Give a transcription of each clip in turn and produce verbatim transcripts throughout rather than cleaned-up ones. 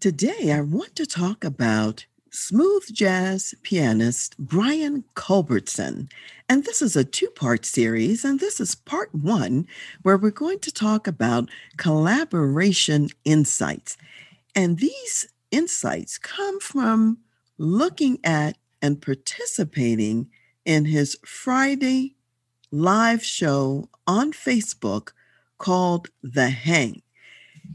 Today, I want to talk about smooth jazz pianist Brian Culbertson. And this is a two-part series, and this is part one, where we're going to talk about collaboration insights. And these insights come from looking at and participating in his Friday live show on Facebook called The Hang.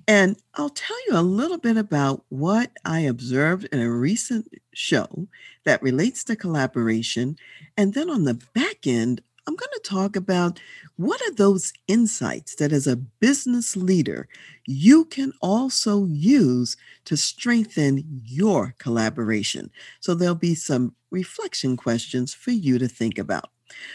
And I'll tell you a little bit about what I observed in a recent show that relates to collaboration. And then on the back end, I'm going to talk about what are those insights that as a business leader, you can also use to strengthen your collaboration. So there'll be some reflection questions for you to think about.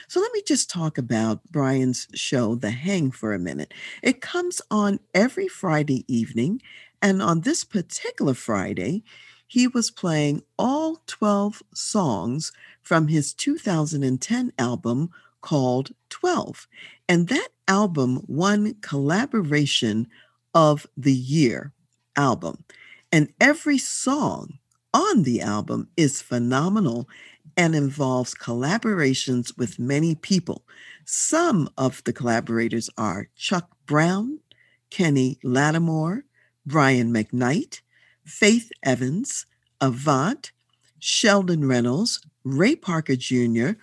So let me just talk about Brian's show, The Hang, for a minute. It comes on every Friday evening, and on this particular Friday, he was playing all twelve songs from his two thousand ten album called twelve. And that album won Collaboration of the Year album. And every song on the album is phenomenal and involves collaborations with many people. Some of the collaborators are Chuck Brown, Kenny Lattimore, Brian McKnight, Faith Evans, Avant, Sheldon Reynolds, Ray Parker Junior,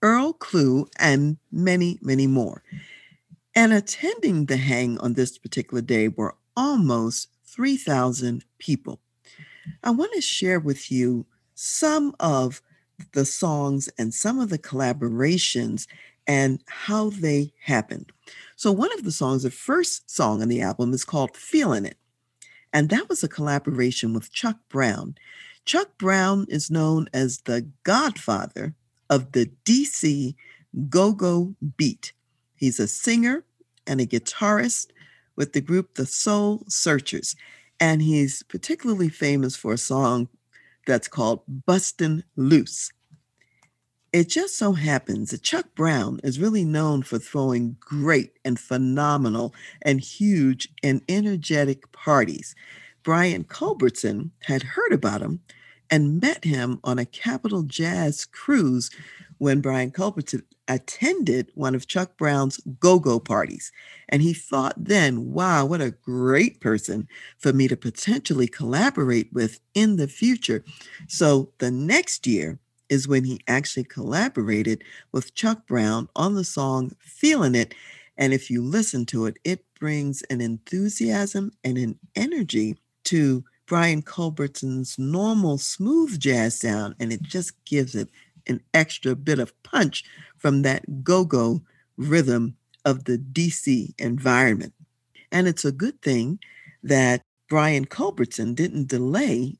Earl Clue, and many, many more. And attending the Hang on this particular day were almost three thousand people. I want to share with you some of the songs and some of the collaborations and how they happened. So one of the songs, the first song on the album, is called Feelin' It. And that was a collaboration with Chuck Brown. Chuck Brown is known as the godfather of the D C go-go beat. He's a singer and a guitarist with the group The Soul Searchers. And he's particularly famous for a song that's called Bustin' Loose. It just so happens that Chuck Brown is really known for throwing great and phenomenal and huge and energetic parties. Brian Culbertson had heard about him and met him on a Capitol Jazz cruise when Brian Culbertson attended one of Chuck Brown's go-go parties. And he thought then, wow, what a great person for me to potentially collaborate with in the future. So the next year is when he actually collaborated with Chuck Brown on the song Feelin' It. And if you listen to it, it brings an enthusiasm and an energy to Brian Culbertson's normal smooth jazz sound, and it just gives it an extra bit of punch from that go-go rhythm of the D C environment. And it's a good thing that Brian Culbertson didn't delay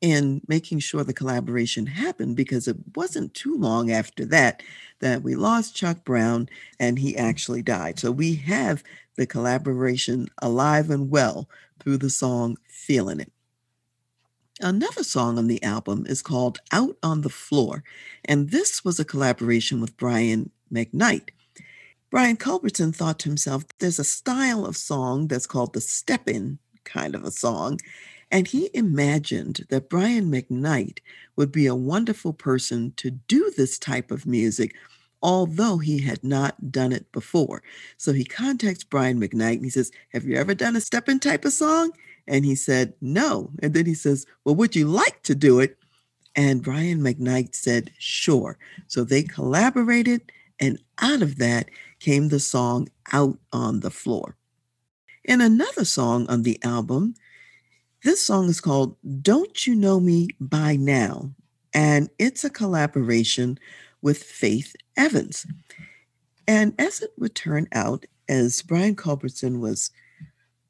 in making sure the collaboration happened, because it wasn't too long after that that we lost Chuck Brown and he actually died. So we have the collaboration alive and well through the song Feelin' It. Another song on the album is called Out on the Floor, and this was a collaboration with Brian McKnight. Brian Culbertson thought to himself, there's a style of song that's called the step-in kind of a song, and he imagined that Brian McKnight would be a wonderful person to do this type of music, although he had not done it before. So he contacts Brian McKnight and he says, have you ever done a step-in type of song? And he said, no. And then he says, well, would you like to do it? And Brian McKnight said, sure. So they collaborated, and out of that came the song Out on the Floor. And another song on the album, this song is called Don't You Know Me By Now? And it's a collaboration with Faith Evans. And as it would turn out, as Brian Culbertson was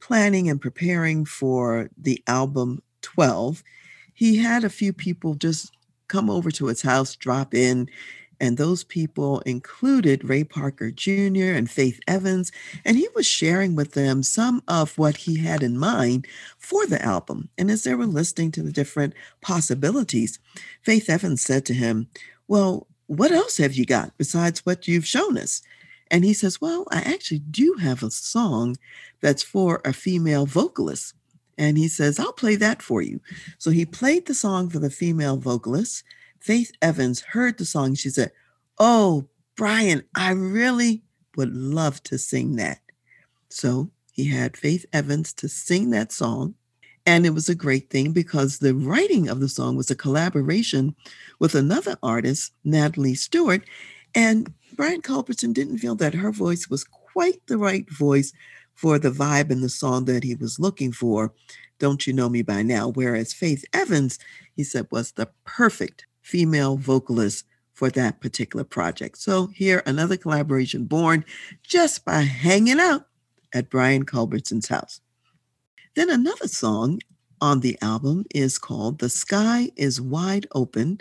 planning and preparing for the album twelve, he had a few people just come over to his house, drop in, and those people included Ray Parker Junior and Faith Evans, and he was sharing with them some of what he had in mind for the album. And as they were listening to the different possibilities, Faith Evans said to him, "Well, what else have you got besides what you've shown us?" And he says, "Well, I actually do have a song that's for a female vocalist." And he says, "I'll play that for you." So he played the song for the female vocalist. Faith Evans heard the song. She said, "Oh, Brian, I really would love to sing that." So he had Faith Evans to sing that song. And it was a great thing because the writing of the song was a collaboration with another artist, Natalie Stewart. And Brian Culbertson didn't feel that her voice was quite the right voice for the vibe in the song that he was looking for, "Don't You Know Me By Now," whereas Faith Evans, he said, was the perfect female vocalist for that particular project. So here, another collaboration born just by hanging out at Brian Culbertson's house. Then another song on the album is called "The Sky Is Wide Open,"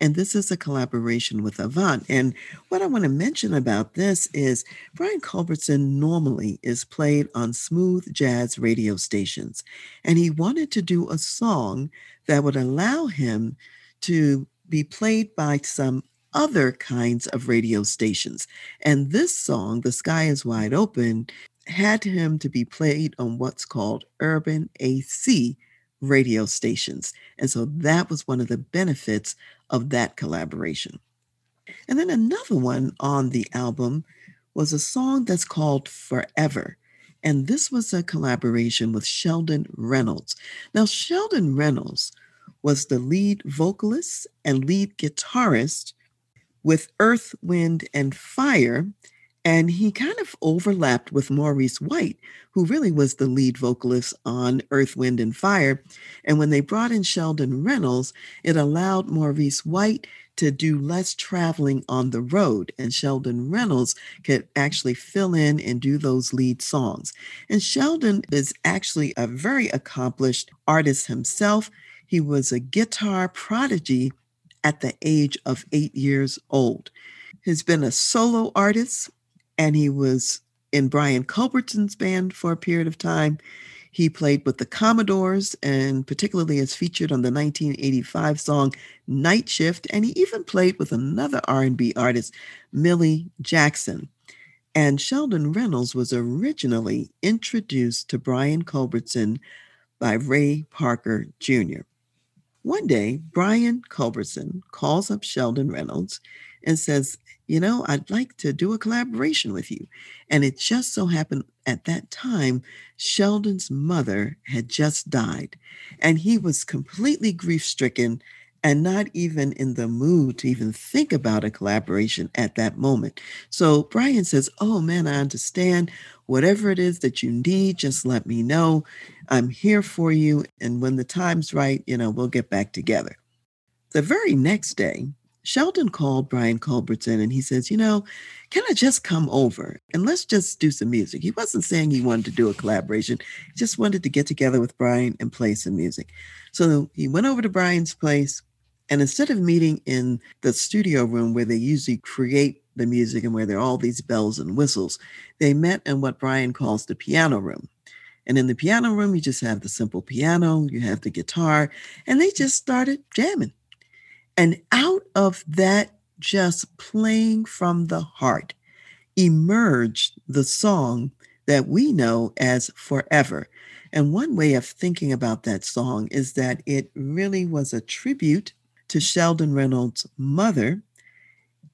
and this is a collaboration with Avant. And what I want to mention about this is Brian Culbertson normally is played on smooth jazz radio stations, and he wanted to do a song that would allow him to be played by some other kinds of radio stations. And this song, "The Sky Is Wide Open," had him to be played on what's called urban A C radio stations. And so that was one of the benefits of that collaboration. And then another one on the album was a song that's called "Forever." And this was a collaboration with Sheldon Reynolds. Now, Sheldon Reynolds was the lead vocalist and lead guitarist with Earth, Wind, and Fire. And he kind of overlapped with Maurice White, who really was the lead vocalist on Earth, Wind, and Fire. And when they brought in Sheldon Reynolds, it allowed Maurice White to do less traveling on the road. And Sheldon Reynolds could actually fill in and do those lead songs. And Sheldon is actually a very accomplished artist himself. He was a guitar prodigy at the age of eight years old. He's been a solo artist, and he was in Brian Culbertson's band for a period of time. He played with the Commodores, and particularly is featured on the nineteen eighty-five song "Night Shift." And he even played with another R and B artist, Millie Jackson. And Sheldon Reynolds was originally introduced to Brian Culbertson by Ray Parker Junior One day, Brian Culbertson calls up Sheldon Reynolds and says, "You know, I'd like to do a collaboration with you." And it just so happened at that time, Sheldon's mother had just died, and he was completely grief-stricken and not even in the mood to even think about a collaboration at that moment. So Brian says, "Oh man, I understand. Whatever it is that you need, just let me know. I'm here for you. And when the time's right, you know, we'll get back together." The very next day, Sheldon called Brian Culbertson and he says, "You know, can I just come over and let's just do some music?" He wasn't saying he wanted to do a collaboration. He just wanted to get together with Brian and play some music. So he went over to Brian's place, and instead of meeting in the studio room where they usually create the music and where there are all these bells and whistles, they met in what Brian calls the piano room. And in the piano room, you just have the simple piano, you have the guitar, and they just started jamming. And out of that just playing from the heart emerged the song that we know as "Forever." And one way of thinking about that song is that it really was a tribute to Sheldon Reynolds' mother.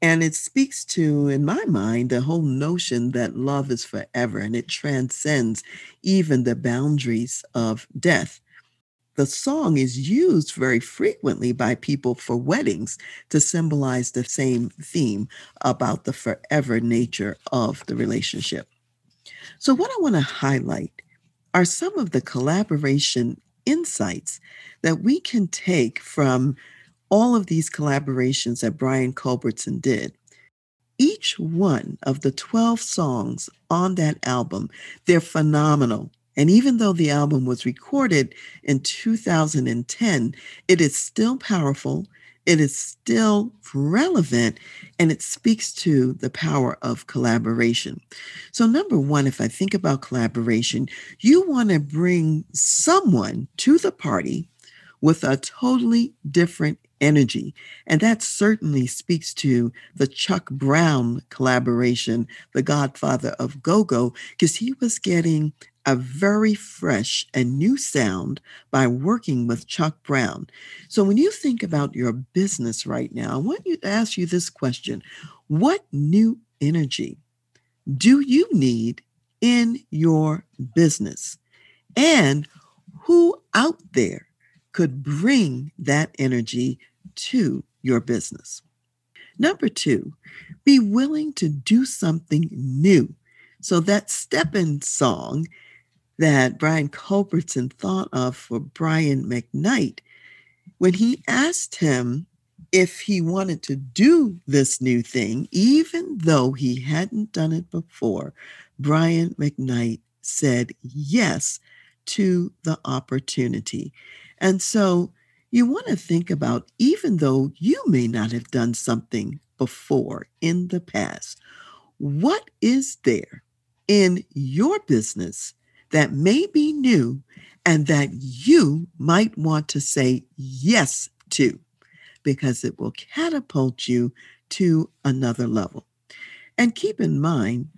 And it speaks to, in my mind, the whole notion that love is forever and it transcends even the boundaries of death. The song is used very frequently by people for weddings to symbolize the same theme about the forever nature of the relationship. So what I want to highlight are some of the collaboration insights that we can take from all of these collaborations that Brian Culbertson did. Each one of the twelve songs on that album, they're phenomenal And even though the album was recorded in two thousand ten, it is still powerful, it is still relevant, and it speaks to the power of collaboration. So number one, if I think about collaboration, you want to bring someone to the party with a totally different energy. And that certainly speaks to the Chuck Brown collaboration, the godfather of go-go, because he was getting a very fresh and new sound by working with Chuck Brown. So when you think about your business right now, I want you to ask you this question. What new energy do you need in your business? And who out there could bring that energy to your business? Number two, be willing to do something new. So that step-in song that Brian Culbertson thought of for Brian McKnight, when he asked him if he wanted to do this new thing, even though he hadn't done it before, Brian McKnight said yes to the opportunity. And so you want to think about, even though you may not have done something before in the past, what is there in your business that may be new and that you might want to say yes to, because it will catapult you to another level. And keep in mind,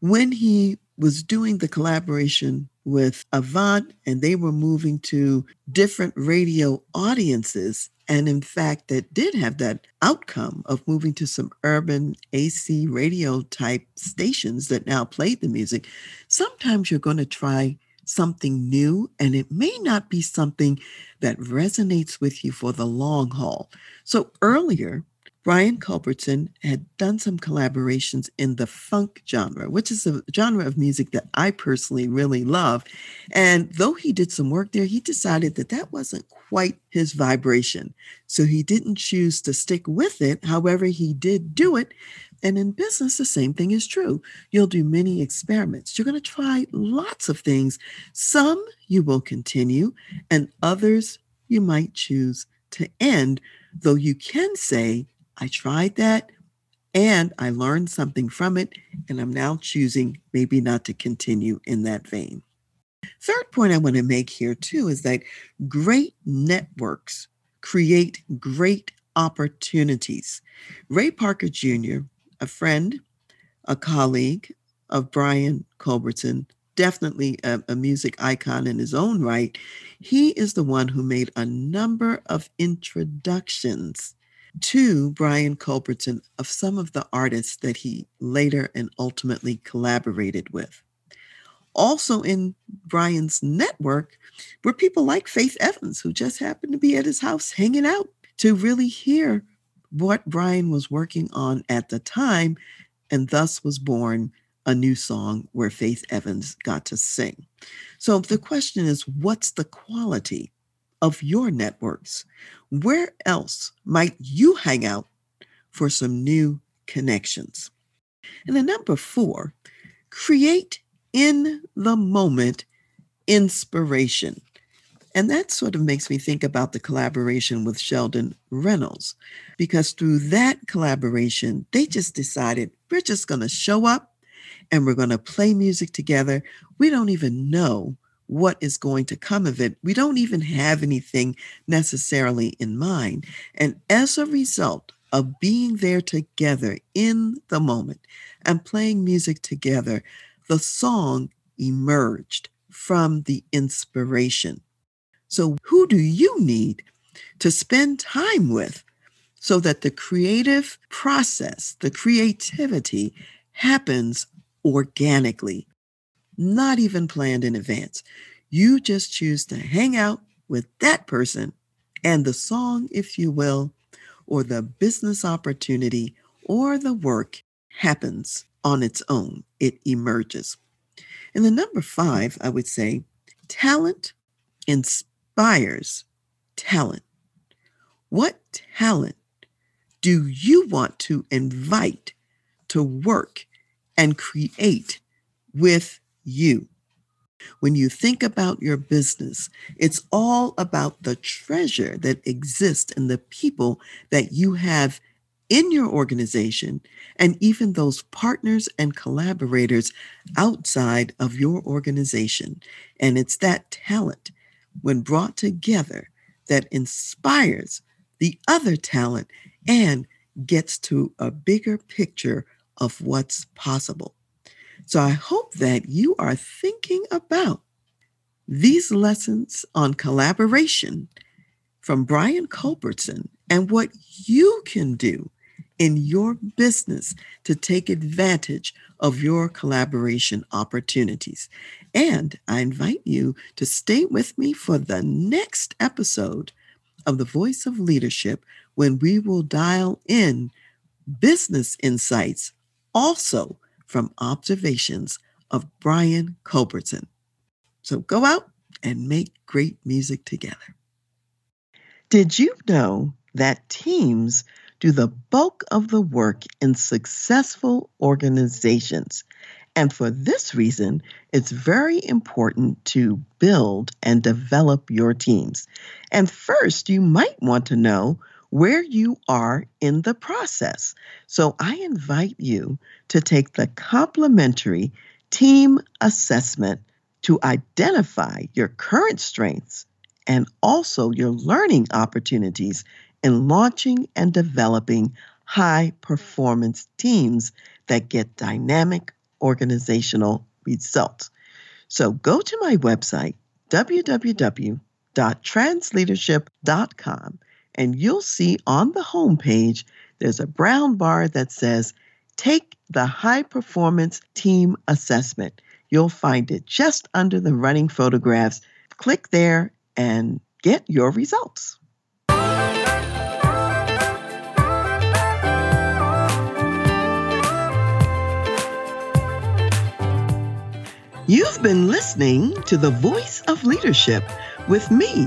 when he was doing the collaboration with Avant and they were moving to different radio audiences, and in fact, that did have that outcome of moving to some urban A C radio type stations that now played the music. Sometimes you're going to try something new, and it may not be something that resonates with you for the long haul. So earlier, Brian Culbertson had done some collaborations in the funk genre, which is a genre of music that I personally really love. And though he did some work there, he decided that that wasn't quite his vibration. So he didn't choose to stick with it. However, he did do it. And in business, the same thing is true. You'll do many experiments. You're going to try lots of things. Some you will continue, and others you might choose to end, though you can say, I tried that and I learned something from it, and I'm now choosing maybe not to continue in that vein. Third point I want to make here too is that great networks create great opportunities. Ray Parker Junior, a friend, a colleague of Brian Culbertson, definitely a, a music icon in his own right, he is the one who made a number of introductions to Brian Culbertson of some of the artists that he later and ultimately collaborated with. Also in Brian's network were people like Faith Evans, who just happened to be at his house hanging out to really hear what Brian was working on at the time, and thus was born a new song where Faith Evans got to sing. So the question is, what's the quality of your networks? Where else might you hang out for some new connections? And then number four, create in the moment inspiration. And that sort of makes me think about the collaboration with Sheldon Reynolds, because through that collaboration, they just decided, we're just going to show up and we're going to play music together. We don't even know what is going to come of it. We don't even have anything necessarily in mind. And as a result of being there together in the moment and playing music together, the song emerged from the inspiration. So who do you need to spend time with so that the creative process, the creativity, happens organically, not even planned in advance? You just choose to hang out with that person, and the song, if you will, or the business opportunity or the work happens on its own. It emerges. And the number five, I would say, talent inspires talent. What talent do you want to invite to work and create with you? When you think about your business, it's all about the treasure that exists in the people that you have in your organization and even those partners and collaborators outside of your organization. And it's that talent, when brought together, that inspires the other talent and gets to a bigger picture of what's possible. So I hope that you are thinking about these lessons on collaboration from Brian Culbertson and what you can do in your business to take advantage of your collaboration opportunities. And I invite you to stay with me for the next episode of The Voice of Leadership, when we will dial in business insights also from observations of Brian Culbertson. So go out and make great music together. Did you know that teams do the bulk of the work in successful organizations? And for this reason, it's very important to build and develop your teams. And first, you might want to know where you are in the process. So I invite you to take the complimentary team assessment to identify your current strengths and also your learning opportunities in launching and developing high-performance teams that get dynamic organizational results. So go to my website, w w w dot transleadership dot com, and you'll see on the homepage, there's a brown bar that says, take the high-performance team assessment. You'll find it just under the running photographs. Click there and get your results. You've been listening to The Voice of Leadership with me,